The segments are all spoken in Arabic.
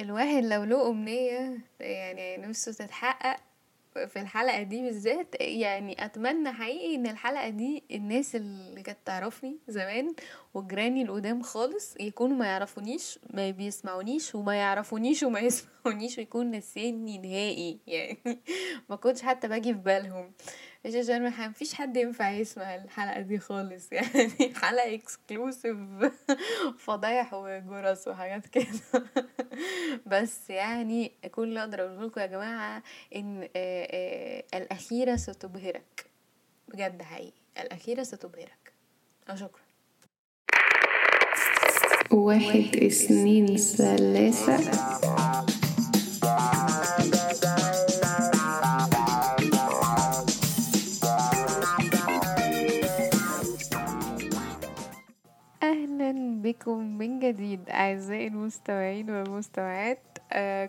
الواحد لو له أمنية يعني نفسه تتحقق في الحلقة دي بالذات، يعني أتمنى حقيقي إن الحلقة دي الناس اللي كانت تعرفني زمان وجيراني القدام خالص يكونوا ما يعرفونيش، ما بيسمعونيش وما يعرفونيش وما يسمعونيش، ويكون نسيني نهائي يعني ما كنتش حتى باجي في بالهم. مش عشان ما فيش حد ينفع يسمع الحلقة دي خالص، يعني حلقة اكسكلوسيف فضايح وجرس وحاجات كده. بس يعني كل اقدر اقول لكم يا جماعة ان الأخيرة ستبهرك بجد حقيقي، الأخيرة ستبهرك. شكرا. 1 2 3 بكم من جديد أعزائي المستمعين والمستمعات.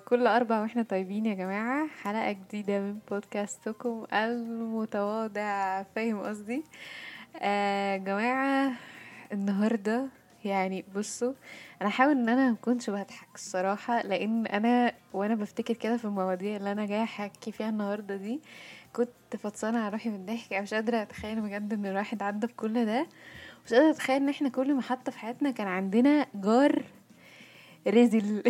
كل 4 وإحنا طيبين يا جماعة، حلقة جديدة من بودكاستكم المتواضع، فاهم قصدي؟ جماعة النهاردة يعني بصوا، أنا حاول إن أنا مكنش بضحك الصراحة، لأن أنا وأنا بفتكر كده في المواضيع اللي أنا جاي حكي فيها النهاردة دي كنت فطسانة على روحي من الضحك. مش قادرة أتخيل بجد إن الواحد عدى بكل ده، مش قادرة أتخيل إن إحنا كل ما حتى في حياتنا كان عندنا جار رزل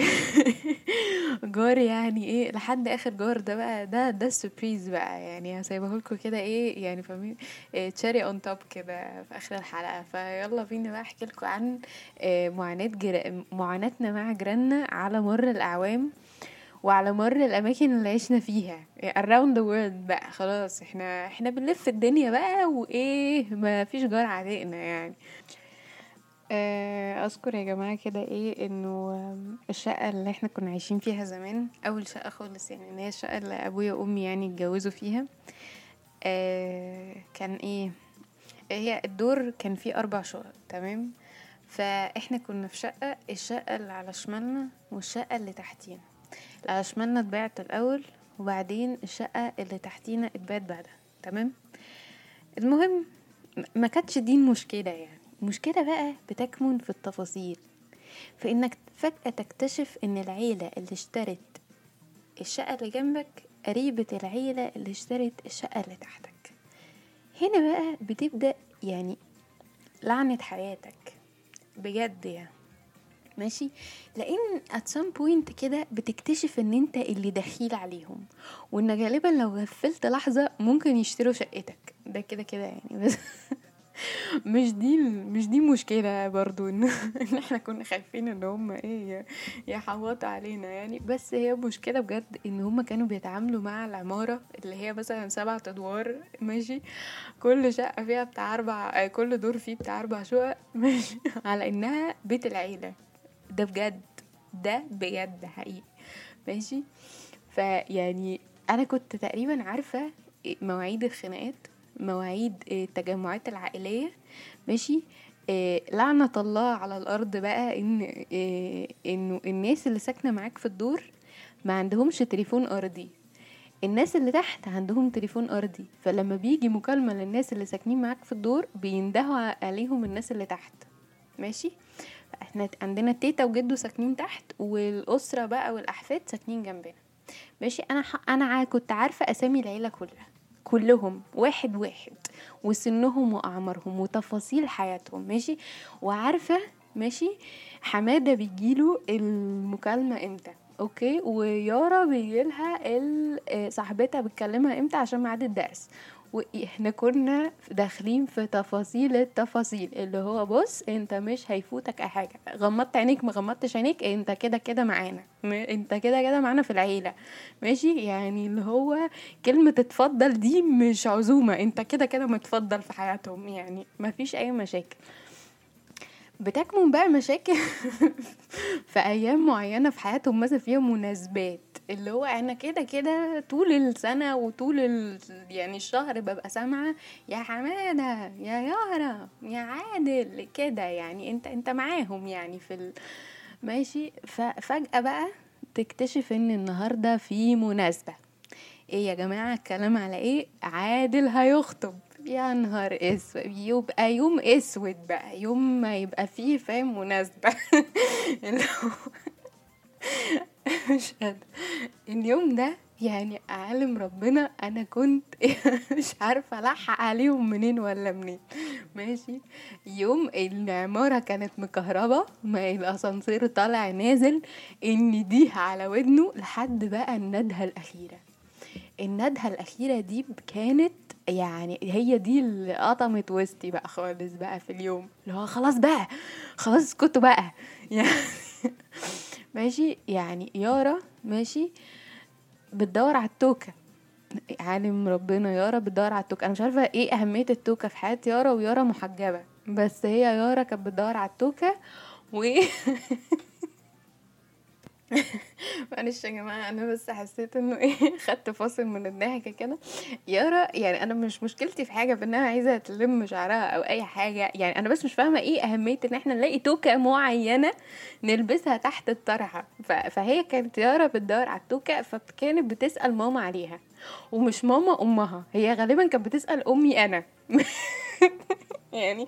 جار يعني إيه لحد آخر جار ده بقى، ده السوربريز بقى، يعني هسيبه لكم كده إيه يعني فاهمين تشيري اون توب كده في آخر الحلقة. فيلا بينا بقى أحكي لكم عن معاناتنا مع جيراننا على مر الأعوام وعلى مر الأماكن اللي عشنا فيها around the world بقى. خلاص احنا بنلف الدنيا بقى، وإيه ما فيش جار عادقنا يعني. أذكر يا جماعة كده إيه إنه الشقة اللي احنا كنا عايشين فيها زمان، أول شقة خالص يعني، إن هي الشقة اللي أبويا وأمي يعني اتجوزوا فيها، كان إيه هي الدور كان فيه 4 شقق تمام. فإحنا كنا في شقة، الشقة اللي على شمالنا والشقة اللي تحتينا. على شمالنا اتباعت الاول، وبعدين الشقه اللي تحتينا اتباعت بعدها تمام. المهم ما كانتش دي المشكله، يعني المشكله بقى بتكمن في التفاصيل، في انك فجاه تكتشف ان العيله اللي اشترت الشقه اللي جنبك قريبه العيله اللي اشترت الشقه اللي تحتك. هنا بقى بتبدا يعني لعنه حياتك بجد يعني، ماشي؟ لان at some point كده بتكتشف ان انت اللي دخيل عليهم، وان غالبا لو غفلت لحظه ممكن يشتروا شقتك، ده كده كده يعني. بس مش دي مشكله برضو ان احنا كنا خايفين ان هم ايه يحوطوا علينا يعني، بس هي مشكله بجد ان هم كانوا بيتعاملوا مع العماره اللي هي مثلا 7 أدوار ماشي، كل شقه فيها بتاع 4، كل دور فيه بتاع 4 شقق ماشي، على انها بيت العيله ده بجد، ده بجد حقيقي ماشي. فيعني انا كنت تقريبا عارفه مواعيد الخناقات، مواعيد التجمعات العائليه ماشي. لعنه الله على الارض بقى ان انه الناس اللي ساكنه معاك في الدور ما عندهمش تليفون ارضي، الناس اللي تحت عندهم تليفون ارضي، فلما بيجي مكالمه للناس اللي ساكنين معاك في الدور بيندهوا عليهم الناس اللي تحت ماشي. احنا عندنا تيتا وجدو ساكنين تحت، والاسره بقى والاحفاد ساكنين جنبنا ماشي. انا كنت عارفه اسامي العيله كلهم واحد واحد، وسنهم واعمارهم وتفاصيل حياتهم ماشي، وعارفه ماشي حماده بيجيله المكالمه امتى اوكي، ويارا بيجيلها صاحبتها بتكلمها امتى عشان ميعاد الدرس. واحنا كنا داخلين في تفاصيل التفاصيل، اللي هو بص انت مش هيفوتك اي حاجه، غمضت عينيك ما غمضتش عينيك انت كده كده معانا، انت كده كده معانا في العيله ماشي. يعني اللي هو كلمه اتفضل دي مش عزومه، انت كده كده متفضل في حياتهم، يعني ما فيش اي مشاكل. بتكمن بقى مشاكل في ايام معينه في حياتهم، مثلا فيها مناسبات، اللي هو انا كده كده طول السنه وطول يعني الشهر ببقى سامعه يا حماده يا يارا يا عادل كده، يعني انت معاهم يعني في ماشي. ففجاه بقى تكتشف ان النهارده في مناسبه، ايه يا جماعه الكلام على ايه؟ عادل هيخطب، يا نهار اسود، يبقى يوم اسود بقى، يوم ما يبقى فيه فاهم مناسبه مش قادرة اليوم ده يعني اعلم ربنا انا كنت مش عارفة الحق عليهم منين ولا منين. ماشي، يوم العمارة كانت مكهربة، ما الاسانسير طالع نازل، ان دي على ودنه لحد بقى الندهة الاخيرة. الندهة الاخيرة دي كانت يعني هي دي اللي قطمت وسطي بقى خالص بقى في اليوم، اللي هو خلاص اسكتوا بقى يعني. ماشي، يعني يارا ماشي بتدور على التوكة، عالم ربنا يارا بتدور على التوكة. انا مش عارفة ايه اهمية التوكة في حياة يارا، ويارا محجبة، بس هي يارا كانت بتدور على التوكة و معلش يا جماعه انا بس حسيت انه خدت فاصل من الضحكه كده. يارا يعني انا مش مشكلتي في حاجه في انها عايزه تلم شعرها او اي حاجه، يعني انا بس مش فاهمه ايه اهميه ان احنا نلاقي توكه معينه نلبسها تحت الطرحه. فهي كانت يارا بتدور على التوكه، فكانت بتسال ماما عليها، ومش ماما امها، هي غالبا كانت بتسال امي انا. يعني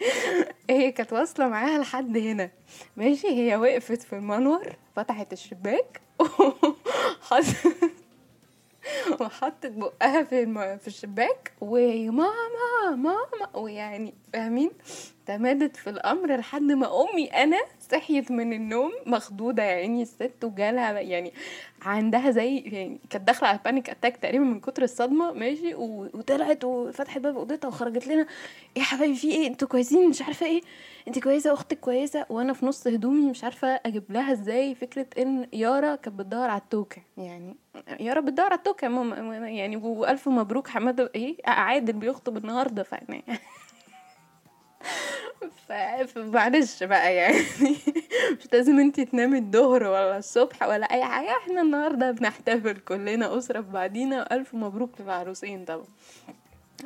هي كانت واصله معاها لحد هنا. ماشي، هي وقفت في المنور، فتحت الشباك وحطت بقها في الشباك، وماما ماما، ويعني فاهمين تمادت في الامر لحد ما امي انا صحيت من النوم مخضوضه يا عيني الست، وجالها يعني عندها زي يعني كانت داخله على بانيك اتاك تقريبا من كتر الصدمه. ماشي، وطلعت وفتحت باب اوضتها وخرجت لنا، يا حبايبي في ايه، انتوا كويسين، مش عارفه ايه، انت كويسه، اختك كويسه. وانا في نص هدومي مش عارفه اجيب لها ازاي فكره ان يارا كانت بتدور على التوكه، يعني يارا بتدور على التوكه يعني. والف مبروك حماده ايه عادل بيخطب النهارده، فانا معلش بقى يعني مش لازم انتي تنامي الظهر ولا الصبح ولا اي حاجه، احنا النهارده بنحتفل كلنا اسره بعدينا، والف مبروك للعروسين طبعا.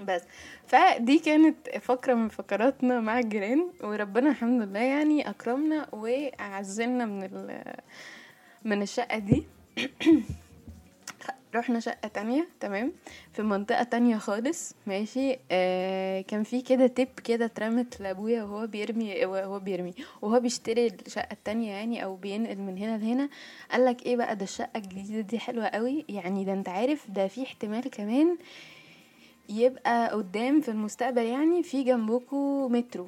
بس فدي كانت فقره من فقراتنا مع الجيران، وربنا الحمد لله يعني اكرمنا وعزلنا من الشقه دي. رحنا شقة تانية، تمام، في منطقة تانية خالص. ماشي، كان في كده تيب كده اترمت لابويا وهو بيشتري الشقة التانية يعني، او بينقل من هنا لهنا. قالك ايه بقى، ده الشقة الجديدة دي حلوة قوي يعني، ده انت عارف ده في احتمال كمان يبقى قدام في المستقبل يعني في جنبكو مترو،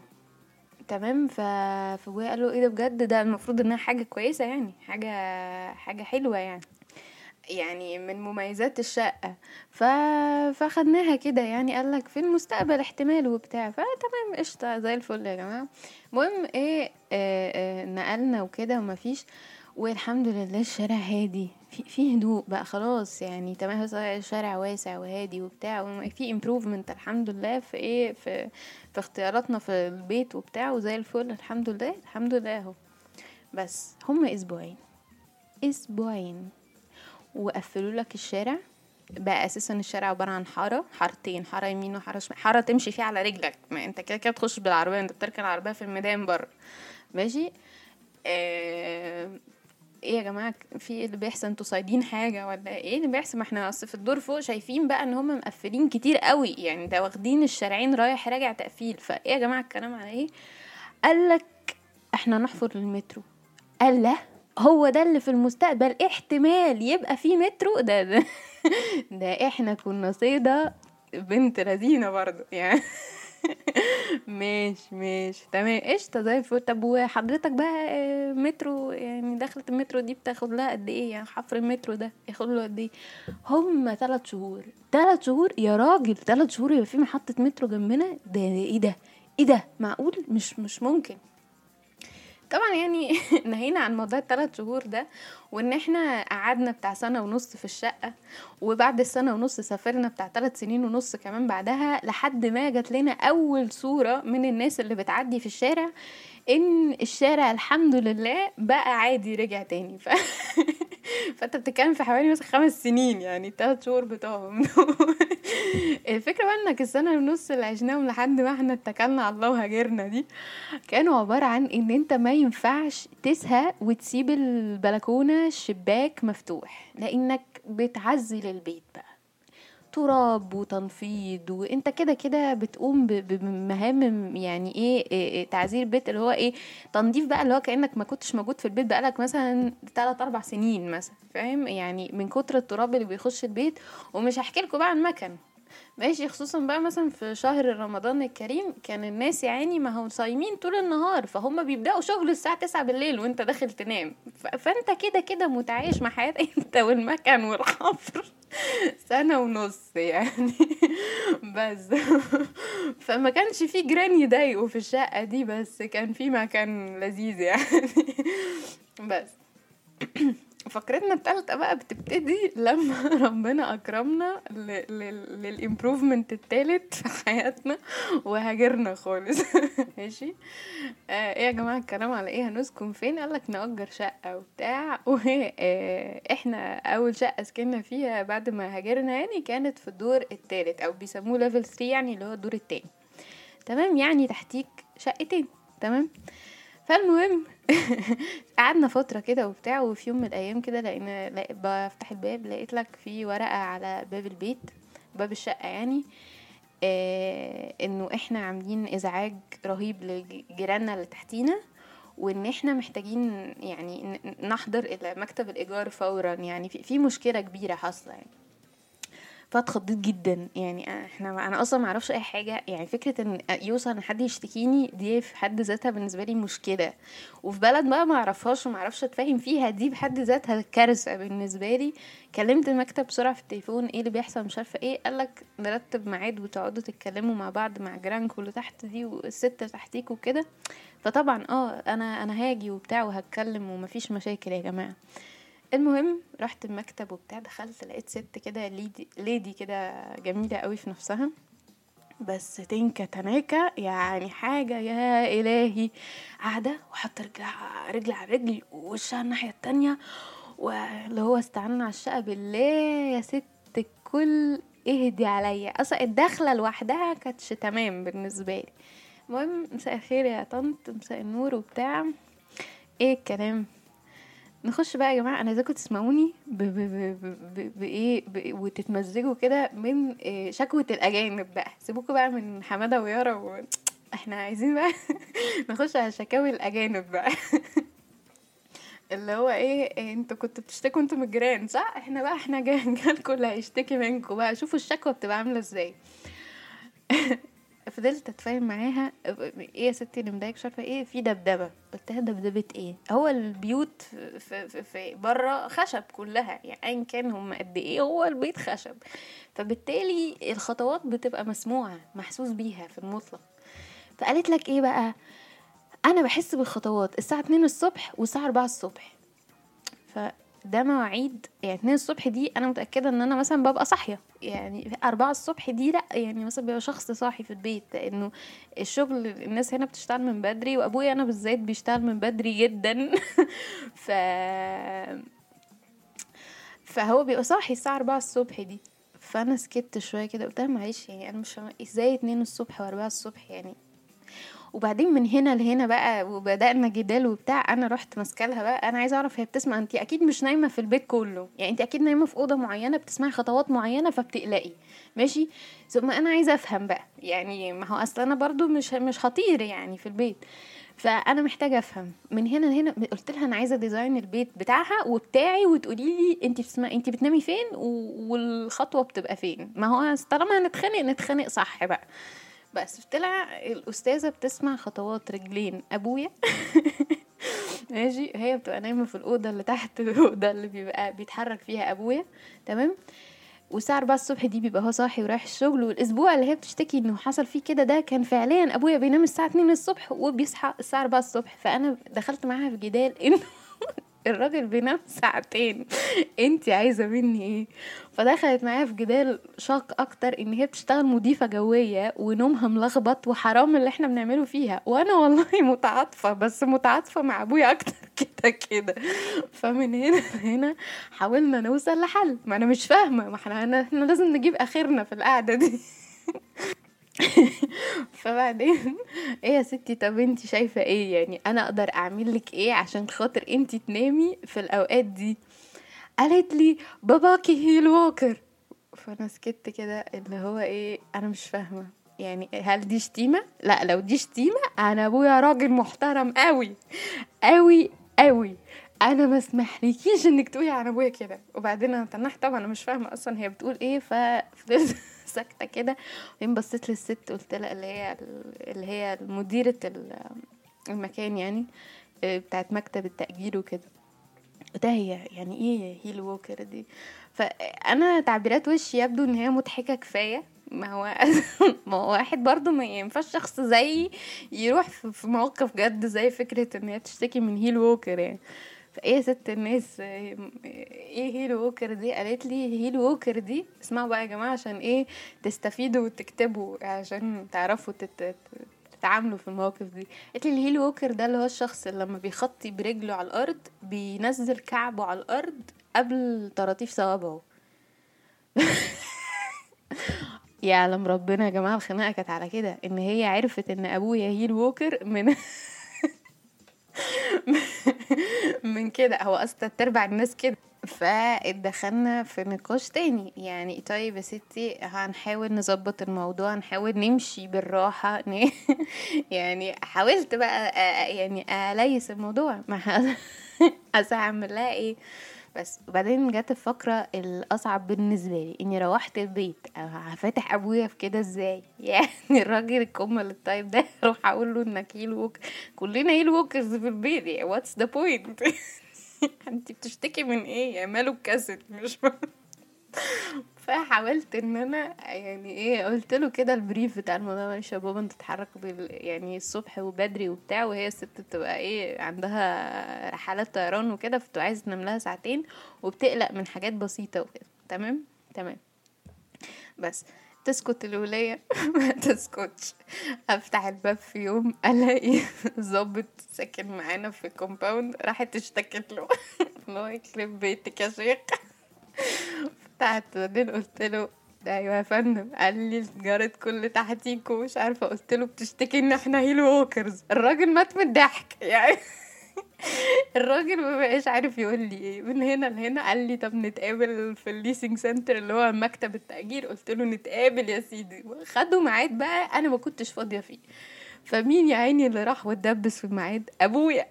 تمام. فابويا قال له ايه ده بجد، ده المفروض انها حاجة كويسة يعني، حاجة حلوة يعني من مميزات الشقة. فاخدناها كده يعني، قالك في المستقبل احتمال وبتاع، فتمام قشطة زي الفل يا جماعة. مهم ايه، نقلنا وكده ومفيش، والحمد لله الشارع هادي، في هدوء بقى خلاص يعني، تمام، الشارع واسع وهادي وبتاع، وفي امبروفمنت الحمد لله في ايه في اختياراتنا في البيت وبتاع، وزي الفل الحمد لله الحمد لله اهو. بس هم اسبوعين وقفلوا لك الشارع بقى. اساسا الشارع عباره عن حارتين، حاره يمين وحاره شمال، حاره تمشي فيها على رجلك، ما انت كده تخش بالعربيه، انت بتركن العربيه في الميدان بره. ماشي، ايه يا جماعه، في اللي بيحصل، انتوا صايدين حاجه ولا ايه اللي بيحصل؟ ما احنا اصل في الدور فوق شايفين بقى ان هم مقفلين كتير قوي يعني، ده واخدين الشارعين رايح راجع تقفيل. فايه يا جماعه الكلام على ايه؟ قالك احنا نحفر للمترو، قال هو ده اللي في المستقبل احتمال يبقى فيه مترو. ده احنا كنا صيدة بنت لذينة برضو يعني. ماشي تمام قشطة زي الفل. طب وحضرتك بقى مترو يعني، دخلة المترو دي بتاخد لها قد ايه يعني، حفر المترو ده ياخد له قد ايه؟ هم 3 شهور يا راجل، 3 شهور يبقى فيه محطة مترو جنبنا؟ ده ايه ده معقول؟ مش ممكن طبعا يعني. نهينا عن موضوع 3 شهور ده، وان احنا قعدنا بتاع 1.5 سنة في الشقة، وبعد 1.5 سنة سافرنا بتاع 3.5 سنين كمان بعدها، لحد ما جات لنا اول صورة من الناس اللي بتعدي في الشارع، ان الشارع الحمد لله بقى عادي رجع تاني. فانت بتتكلم في حوالي مثلا 5 سنين يعني، 3 شهور بتوعهم. الفكرة بقى انك 1.5 سنة اللي عشناهم لحد ما احنا اتكلنا على الله وهاجرنا دي، كانوا عبارة عن ان انت ما ينفعش تسهى وتسيب البلكونة الشباك مفتوح، لانك بتعزل البيت بقى، تراب وتنفيض، وانت كده كده بتقوم بمهام يعني ايه تعزير بيت اللي هو ايه تنظيف بقى، اللي هو كأنك ما كنتش موجود في البيت بقالك مثلا 3-4 سنين مثلا، فاهم يعني، من كتر التراب اللي بيخش البيت. ومش هحكي لكم بقى عن مكان ماشي، خصوصا بقى مثلا في شهر رمضان الكريم كان الناس يعني ما هم صايمين طول النهار، فهم بيبدأوا شغل الساعة 9 بالليل وانت داخل تنام، فانت كده كده متعايش مع حياتك انت والمكان والحفر 1.5 سنة يعني بس فما كانش في جيران يضايقوا في الشقة دي، بس كان في مكان لذيذ يعني بس فكرتنا الثالثة بقى بتبتدي لما ربنا أكرمنا للإمبروفمنت الثالث في حياتنا وهاجرنا خالص ماشي. إيه يا جماعة الكلام على إيه، هنسكن فين؟ قالك نأجر شقة وبتاع، وإحنا أول شقة سكننا فيها بعد ما هاجرنا يعني كانت في الدور الثالث، أو بيسموه ليفل 3 يعني اللي هو الدور الثاني، تمام، يعني تحتيك شقتين، تمام. فالمهم قعدنا فترة كده وبتاع، وفي يوم من الأيام كده بفتح الباب لقيت لك في ورقة على باب البيت، باب الشقة يعني، إنه إحنا عاملين إزعاج رهيب لجيراننا اللي تحتينا، وإن إحنا محتاجين يعني نحضر إلى مكتب الإيجار فورا، يعني في مشكلة كبيرة حاصلة يعني. فاتخضيت جدا يعني، انا اصلا ما اعرفش اي حاجه يعني، فكره ان يوصل حد يشتكيني دي في حد ذاتها بالنسبه لي مشكله، وفي بلد بقى ما اعرفهاش وما اعرفش اتفاهم فيها، دي بحد ذاتها كارثه بالنسبه لي. كلمت المكتب بسرعه في التليفون، ايه اللي بيحصل مش عارفه ايه، قالك نرتب ميعاد وتقعدوا تتكلموا مع بعض مع جيرانك واللي تحت دي والست تحتيك وكده. فطبعا انا هاجي وبتاع وهتكلم ومفيش مشاكل يا جماعه. المهم رحت المكتب وبتاع، دخلت لقيت ست كده ليدي كده جميلة قوي في نفسها، بس تنكة تناكة يعني حاجة يا إلهي، قاعدة وحط رجل على رجل ووشها الناحية التانية، واللي هو استعنا على الشقة بالله يا ست الكل اهدي عليا، اصلا الدخلة لوحدها كانتش تمام بالنسبة لي. المهم مساء الخير يا طنط، مساء النور وبتاع، ايه الكلام؟ نخش بقى يا جماعه، انا ازاكم تسمعوني بايه وتتمزجوا كده من شكوه الاجانب بقى، سيبوكوا بقى من حماده ويارا احنا عايزين بقى نخش على شكاوي الاجانب بقى اللي هو ايه، انتوا كنتوا بتشتكوا انتوا من الجيران صح؟ احنا بقى جالكوا اللي هيشتكي منكم بقى، شوفوا الشكوى بتبقى عامله ازاي فضلت اتفاهم معاها، ايه يا ستي اللي مضايقك؟ شايفه ايه؟ في دبدبه. قلت لها دبدبه ايه؟ هو البيوت في بره خشب كلها يعني، ايا كان هم قد ايه هو البيت خشب، فبالتالي الخطوات بتبقى مسموعه محسوس بيها في المطلق. فقالت لك ايه بقى، انا بحس بالخطوات الساعه 2 الصبح والساعه 4 الصبح، فده مواعيد يعني 2 الصبح دي انا متاكده ان انا مثلا ببقى صاحيه، يعني 4 الصبح دي لا، يعني مثلا بيبقى شخص صاحي في البيت، لانه الشغل الناس هنا بتشتغل من بدري، وابويا انا بالذات بيشتغل من بدري جدا فهو بيبقى صاحي الساعه 4 الصبح دي. فانا سكت شويه كده قلت لها معلش يعني انا مش فاهمه ازاي 2 الصبح و4 الصبح يعني. وبعدين من هنا لهنا بقى وبدأنا جدال وبتاع، انا رحت مسكلها بقى، انا عايزه اعرف هي بتسمع، انت اكيد مش نايمه في البيت كله يعني، انت اكيد نايمه في اوضه معينه بتسمعي خطوات معينه فبتقلقي ماشي، ثم انا عايزه افهم بقى يعني، ما هو اصلا انا برضو مش خطير يعني في البيت، فانا محتاجه افهم من هنا لهنا. قلت لها انا عايزه ديزاين البيت بتاعها وبتاعي، وتقولي لي انت بتنامي فين والخطوه بتبقى فين، ما هو طالما هنتخانق صح بقى. بس طلع الأستاذة بتسمع خطوات رجلين أبويا ماشي، هي بتبقى نايمة في الأوضة اللي تحت، الأوضة اللي بيبقى بيتحرك فيها أبويا، تمام. والساعة 4 الصبح دي بيبقى هو صاحي ورايح الشغل. والأسبوع اللي هي بتشتكي إنه حصل فيه كده ده كان فعليا أبويا بينام الساعة 2 الصبح وبيصحى الساعة 4 الصبح. فأنا دخلت معاها في جدال إنه الراجل بينام 2 ساعة، انتي عايزه مني ايه؟ فدخلت معايا في جدال شاق اكتر، ان هي بتشتغل مضيفه جويه ونومها ملخبط وحرام اللي احنا بنعمله فيها، وانا والله متعاطفه، بس متعاطفه مع ابويا اكتر كده. فمن هنا لهنا حاولنا نوصل لحل، ما انا مش فاهمه، ما احنا لازم نجيب اخرنا في القعده دي فبعدين ايه يا ستي، طب انتي شايفه ايه يعني، انا اقدر اعمل لك ايه عشان خاطر انتي تنامي في الاوقات دي؟ قالت لي باباكي هي الواكر. فانا سكت كده اللي هو ايه، انا مش فاهمه يعني هل دي شتيمه؟ لا لو دي شتيمه انا ابويا راجل محترم قوي قوي قوي، انا ما اسمحلكيش انك تقولي عن ابويا كده. وبعدين انا تنحت طبعا انا مش فاهمه اصلا هي بتقول ايه، ففضلت ساكته كده. وبعدين بصيت للست قلت لها اللي هي مديره المكان يعني بتاعت مكتب التأجير وكده، ده هي يعني ايه هيل ووكر دي؟ فانا تعبيرات وشي يبدو ان هي مضحكه كفايه، ما هو واحد برضو ما ينفعش شخص زي يروح في موقف جد زي فكره ان هي تشتكي من هيل ووكر يعني. فايه ست الناس ايه هيل ووكر دي؟ قالت لي هيل ووكر دي اسمعوا بقى يا جماعه عشان ايه تستفيدوا وتكتبوا عشان تعرفوا تعاملوا في المواقف دي. قلت لي الهيل ووكر ده اللي هو الشخص اللي لما بيخطي برجله على الارض بينزل كعبه على الارض قبل طراطيف صوابعه. يعلم ربنا يا جماعه الخناقه كانت على كده، ان هي عرفت ان ابويا هيل ووكر من كده، هو اصلا تربع الناس كده. فدخلنا في نقاش تاني يعني، طيب يا ستي هنحاول نظبط الموضوع، هنحاول نمشي بالراحة يعني حاولت بقى يعني أليس الموضوع ما أعملها ايه بس. وبعدين جت الفقرة الأصعب بالنسبة لي، اني روحت البيت هفتح ابويا في كده ازاي يعني الراجل الكمل الطيب ده روح اقول له انك هيل ووكر، كلنا هيل ووكرز في البيت يعني what's the point؟ انتي بتشتكي من ايه يا ماله الكاسيت مش فحاولت ان انا يعني ايه قلت له كده البريف بتاع الموضوع، ماشي يا بابا انت تتحرك يعني الصبح وبدري وبتاع، وهي الست بتبقى ايه عندها رحلات طيران وكده فتبقى عايزه تنام لها ساعتين وبتقلق من حاجات بسيطه وكده. تمام بس تسكت الولية ما تسكتش. افتح الباب في يوم الاقي ظابط ساكن معانا في الكومباوند راحت اشتكت له الله يخرب بيتك يا شيخ. فتحت بعدين قلت له ايوه يا فندم، قال لي جارت كل تحتيكوا مش عارفه. قلت له بتشتكي ان احنا هيل ووكرز. الراجل مات من الضحك يعني، الراجل ما بقاش عارف يقول لي ايه من هنا لهنا. قال لي طب نتقابل في الليسينج سنتر اللي هو مكتب التأجير. قلت له نتقابل يا سيدي، خدوا ميعاد بقى انا ما كنتش فاضيه فيه. فمين يا عيني اللي راح واتدبس في الميعاد؟ ابويا.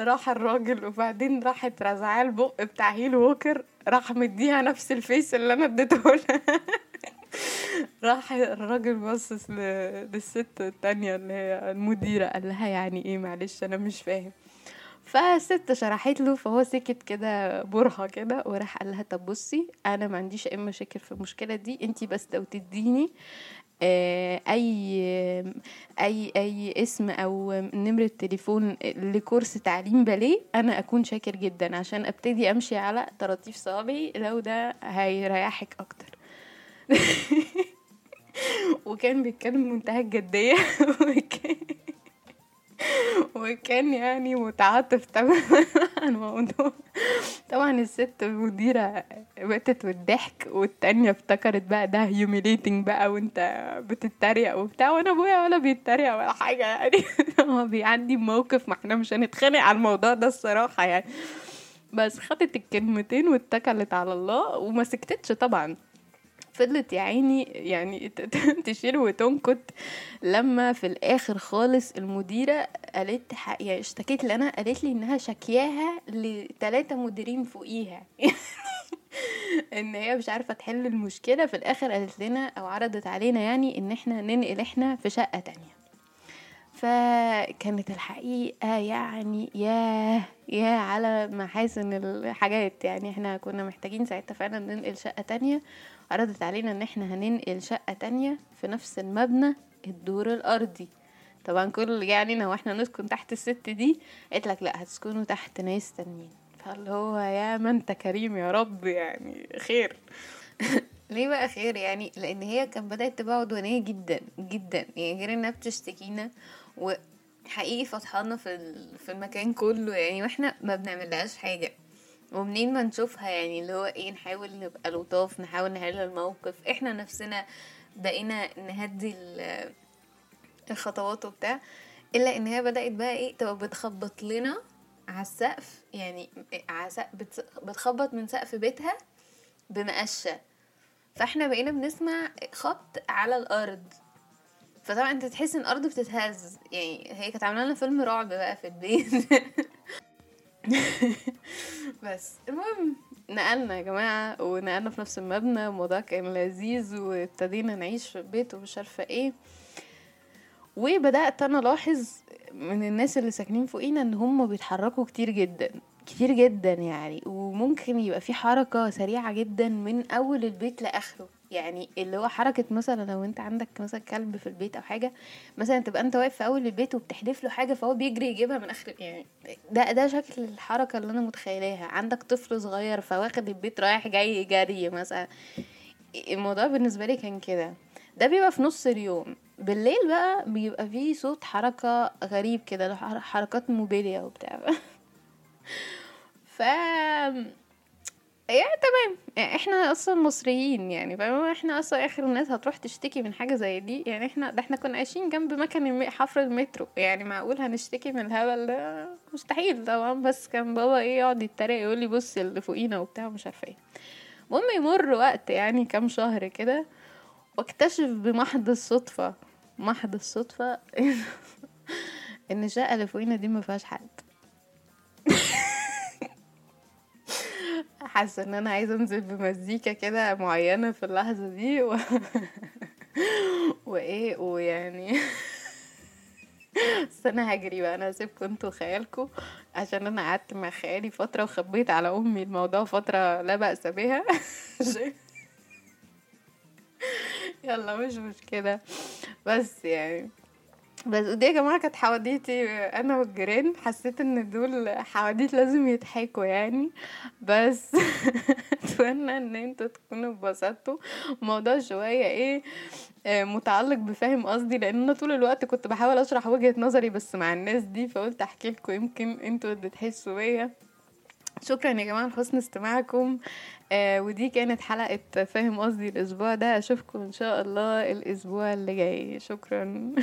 راح الراجل وبعدين راحت رزعاه البق بتاع هيل ووكر، راح مديها نفس الفيس اللي انا اديته لها. راح الراجل بصص للست التانية اللي هي المديرة قال لها يعني ايه معلش انا مش فاهم. فالست شرحت له فهو سكت كده برهة كده، وراح قال لها طب بصي انا ما عنديش اي مشاكل في المشكلة دي، انتي بس لو تديني اي اي اي اسم او نمرة تليفون لكورس تعليم باليه انا اكون شاكر جدا عشان ابتدي امشي على طراطيف صوابعي، لو ده هيريحك اكتر. وكان بيتكلم منتهى الجدية وكان يعني متعاطف تماما عن الموضوع. طبعا الست المديرة بقتت والضحك، والتانية افتكرت بقى ده humiliating بقى وانت بتتريق وبتاع، وانا ابويا ولا بيتريق ولا حاجة يعني هو بيعدي موقف ما احنا مش هنتخانق على الموضوع ده الصراحة يعني. بس خدت الكلمتين واتكلت على الله وما سكتتش طبعا، فضلت يا عيني يعني تشير وتنكت. لما في الاخر خالص المديره قالت يعني اشتكيت لي انا، قالت لي انها شكياها لثلاثه مديرين فوقيها ان هي مش عارفه تحل المشكله. في الاخر قالت لنا او عرضت علينا يعني ان احنا ننقل احنا في شقه تانية. فكانت الحقيقه يعني يا على محاسن الحاجات يعني، احنا كنا محتاجين ساعتها فعلا ننقل شقه تانية. عرضت علينا ان احنا هننقل شقة تانية في نفس المبنى الدور الارضي. طبعا كل اللي جاي علينا واحنا نسكن تحت الست دي، قلت لك لا هتسكنوا تحت ناس تانيين. فقال هو يا ما انت كريم يا رب يعني خير. ليه بقى خير يعني؟ لان هي كان بدأت تبقى عدوانية جدا جدا يعني، غير انها بتشتكينا وحقيقي فضحانا في المكان كله يعني، واحنا ما بنعملهاش حاجة. ومنين ما نشوفها يعني اللي هو ايه نحاول نبقى لطاف، نحاول نحل الموقف، احنا نفسنا بقينا نهدي الخطوات وبتاع. الا انها بدأت بقى ايه تبقى بتخبط لنا على السقف يعني، بتخبط من سقف بيتها بمقشة فاحنا بقينا بنسمع خبط على الارض. فطبعا انت تحس ان الارض بتتهز. يعني هي كانت عامله لنا فيلم رعب بقى في البيت. بس المهم نقلنا يا جماعه ونقلنا في نفس المبنى، الموضوع كان لذيذ وابتدينا نعيش في البيت ومش عارفه ايه. وبدات انا الاحظ من الناس اللي ساكنين فوقينا ان هم بيتحركوا كتير جدا كتير جدا يعني، وممكن يبقى في حركه سريعه جدا من اول البيت لاخره. يعني اللي هو حركه مثلا لو انت عندك مثلا كلب في البيت او حاجه، مثلا تبقى انت واقف في اول البيت وبتحدف له حاجه فهو بيجري يجيبها من اخر. يعني ده شكل الحركه اللي انا متخيلاها. عندك طفل صغير فواخد البيت رايح جاي جري مثلا. الموضوع بالنسبه لي كان كده. ده بيبقى في نص اليوم. بالليل بقى بيبقى فيه صوت حركه غريب كده، حركات موبيليا وبتاع. ف يعني تمام، يعني احنا اصلا مصريين يعني، فاحنا اصلا اخر الناس هتروح تشتكي من حاجه زي دي. يعني احنا كنا عايشين جنب مكان حفر المترو، يعني معقول هنشتكي من الهبل ده؟ مستحيل طبعا. بس كان بابا ايه يقعد يتريق يقول لي بص اللي فوقينا وبتاع مش عارفه ايه. المهم يمر وقت يعني كام شهر كده، واكتشف بمحض الصدفه ان الشقه اللي فوقينا دي ما فيهاش حد. حاسه ان انا عايزه انزل بمزيكا كده معينه في اللحظه دي وايه ويعني بس انا هجري بقى، انا هسيبكم انتوا خيالكم، عشان انا قعدت مع خيالي فتره وخبيت على امي الموضوع فتره لا باس بها. يلا مش كده بس يعني. بس ودي يا جماعه كانت حواديتي انا والجيران. حسيت ان دول حواديت لازم يضحكوا يعني، بس اتمنى ان انتوا تكونوا اتبسطتوا. موضوع شويه ايه متعلق بفهم قصدي، لان انا طول الوقت كنت بحاول اشرح وجهه نظري بس مع الناس دي، فقلت احكي لكم يمكن انتوا اللي تحسوا بيا. شكرا يا جماعه لحسن استماعكم. ودي كانت حلقه فاهم قصدي الاسبوع ده. اشوفكم ان شاء الله الاسبوع اللي جاي. شكرا.